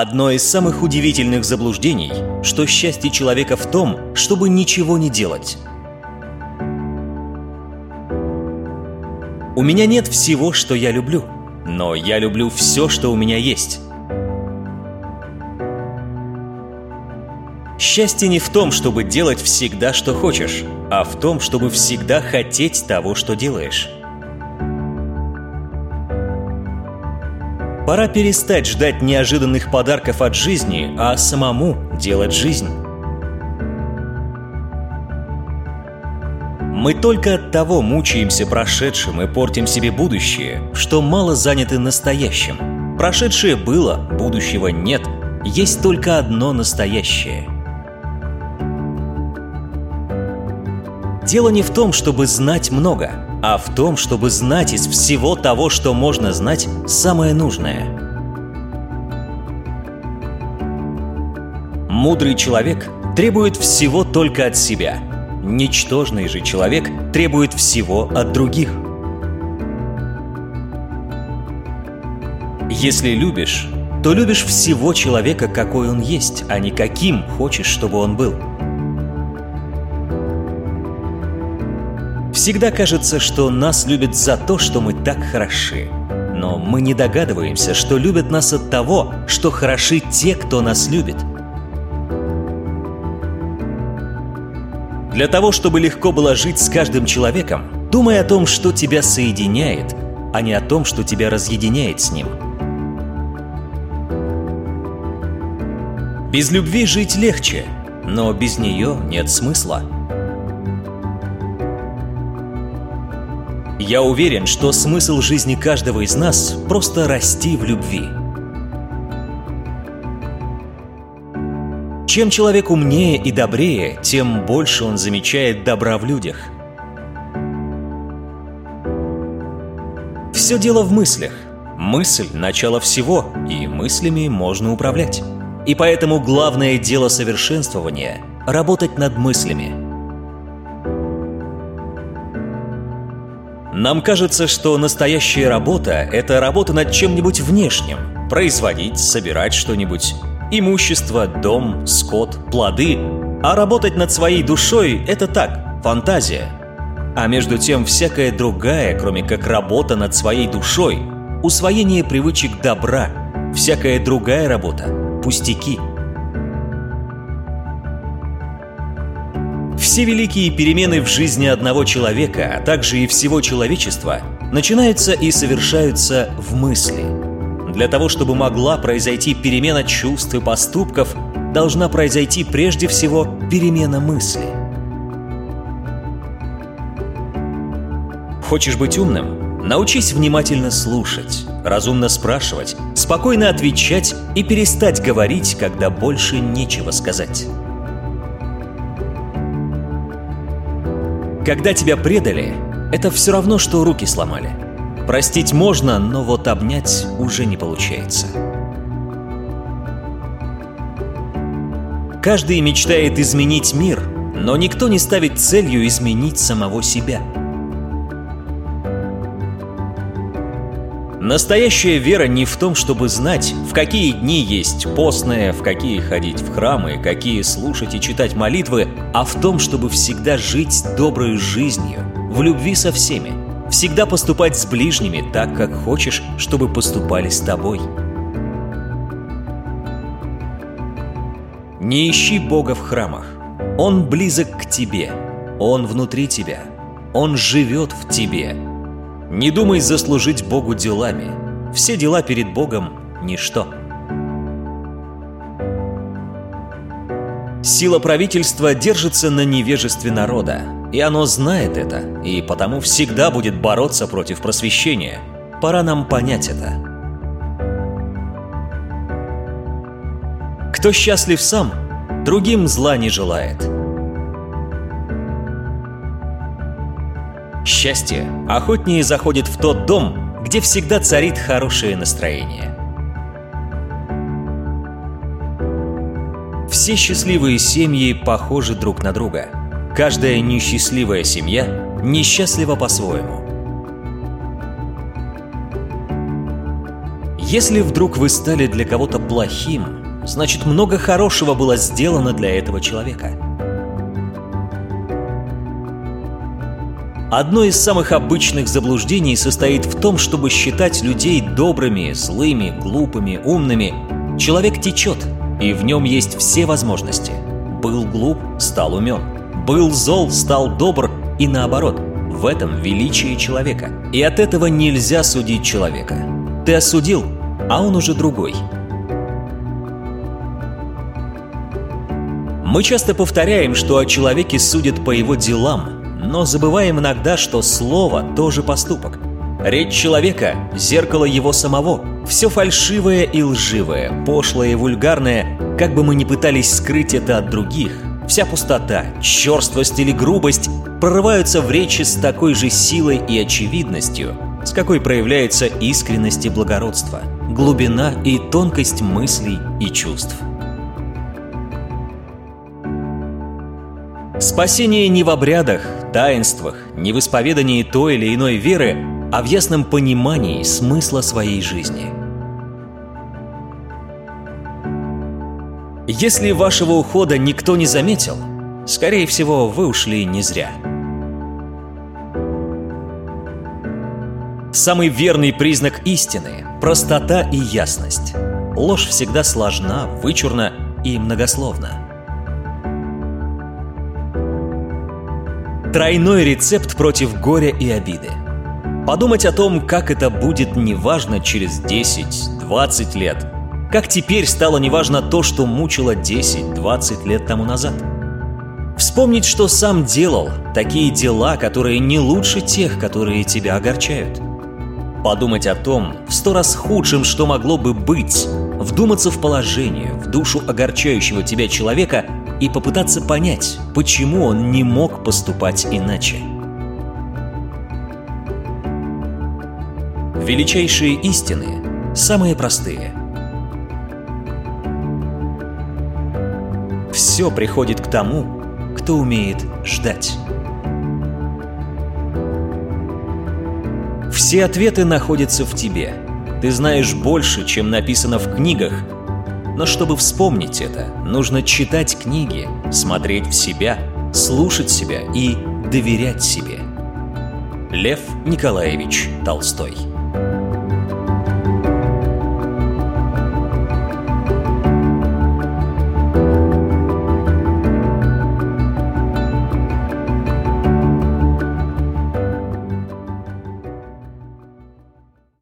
Одно из самых удивительных заблуждений, что счастье человека в том, чтобы ничего не делать. У меня нет всего, что я люблю, но я люблю все, что у меня есть. Счастье не в том, чтобы делать всегда, что хочешь, а в том, чтобы всегда хотеть того, что делаешь. Пора перестать ждать неожиданных подарков от жизни, а самому делать жизнь. Мы только от того мучаемся прошедшим и портим себе будущее, что мало заняты настоящим. Прошедшее было, будущего нет, есть только одно настоящее. Дело не в том, чтобы знать много, а в том, чтобы знать из всего того, что можно знать, самое нужное. Мудрый человек требует всего только от себя. Ничтожный же человек требует всего от других. Если любишь, то любишь всего человека, какой он есть, а не каким хочешь, чтобы он был. Всегда кажется, что нас любят за то, что мы так хороши. Но мы не догадываемся, что любят нас от того, что хороши те, кто нас любит. Для того, чтобы легко было жить с каждым человеком, думай о том, что тебя соединяет, а не о том, что тебя разъединяет с ним. Без любви жить легче, но без нее нет смысла. Я уверен, что смысл жизни каждого из нас – просто расти в любви. Чем человек умнее и добрее, тем больше он замечает добра в людях. Все дело в мыслях. Мысль – начало всего, и мыслями можно управлять. И поэтому главное дело совершенствования – работать над мыслями. Нам кажется, что настоящая работа – это работа над чем-нибудь внешним. Производить, собирать что-нибудь. Имущество, дом, скот, плоды. А работать над своей душой – это так, фантазия. А между тем всякая другая, кроме как работа над своей душой, усвоение привычек добра, всякая другая работа – пустяки. Все великие перемены в жизни одного человека, а также и всего человечества, начинаются и совершаются в мысли. Для того, чтобы могла произойти перемена чувств и поступков, должна произойти прежде всего перемена мысли. Хочешь быть умным? Научись внимательно слушать, разумно спрашивать, спокойно отвечать и перестать говорить, когда больше нечего сказать. Когда тебя предали, это все равно, что руки сломали. Простить можно, но вот обнять уже не получается. Каждый мечтает изменить мир, но никто не ставит целью изменить самого себя. Настоящая вера не в том, чтобы знать, в какие дни есть постное, в какие ходить в храмы, какие слушать и читать молитвы, а в том, чтобы всегда жить доброй жизнью, в любви со всеми, всегда поступать с ближними так, как хочешь, чтобы поступали с тобой. Не ищи Бога в храмах. Он близок к тебе. Он внутри тебя. Он живет в тебе. Не думай заслужить Богу делами. Все дела перед Богом – ничто. Сила правительства держится на невежестве народа, и оно знает это, и потому всегда будет бороться против просвещения. Пора нам понять это. Кто счастлив сам, другим зла не желает. Счастье охотнее заходит в тот дом, где всегда царит хорошее настроение. Все счастливые семьи похожи друг на друга. Каждая несчастливая семья несчастлива по-своему. Если вдруг вы стали для кого-то плохим, значит, много хорошего было сделано для этого человека. Одно из самых обычных заблуждений состоит в том, чтобы считать людей добрыми, злыми, глупыми, умными. Человек течет, и в нем есть все возможности. Был глуп, стал умен. Был зол, стал добр, и наоборот. В этом величие человека. И от этого нельзя судить человека. Ты осудил, а он уже другой. Мы часто повторяем, что о человеке судят по его делам, но забываем иногда, что слово тоже поступок. Речь человека — зеркало его самого. Все фальшивое и лживое, пошлое и вульгарное, как бы мы ни пытались скрыть это от других, вся пустота, черствость или грубость прорываются в речи с такой же силой и очевидностью, с какой проявляется искренность и благородство, глубина и тонкость мыслей и чувств. Спасение не в обрядах, таинствах, не в исповедании той или иной веры, а в ясном понимании смысла своей жизни. Если вашего ухода никто не заметил, скорее всего, вы ушли не зря. Самый верный признак истины – простота и ясность. Ложь всегда сложна, вычурна и многословна. Тройной рецепт против горя и обиды. Подумать о том, как это будет неважно через 10-20 лет. Как теперь стало неважно то, что мучило 10-20 лет тому назад. Вспомнить, что сам делал, такие дела, которые не лучше тех, которые тебя огорчают. Подумать о том, в 100 раз худшем, что могло бы быть. Вдуматься в положение, в душу огорчающего тебя человека и попытаться понять, почему он не мог поступать иначе. Величайшие истины, самые простые. Все приходит к тому, кто умеет ждать. Все ответы находятся в тебе. Ты знаешь больше, чем написано в книгах. Но чтобы вспомнить это, нужно читать книги, смотреть в себя, слушать себя и доверять себе. Лев Николаевич Толстой.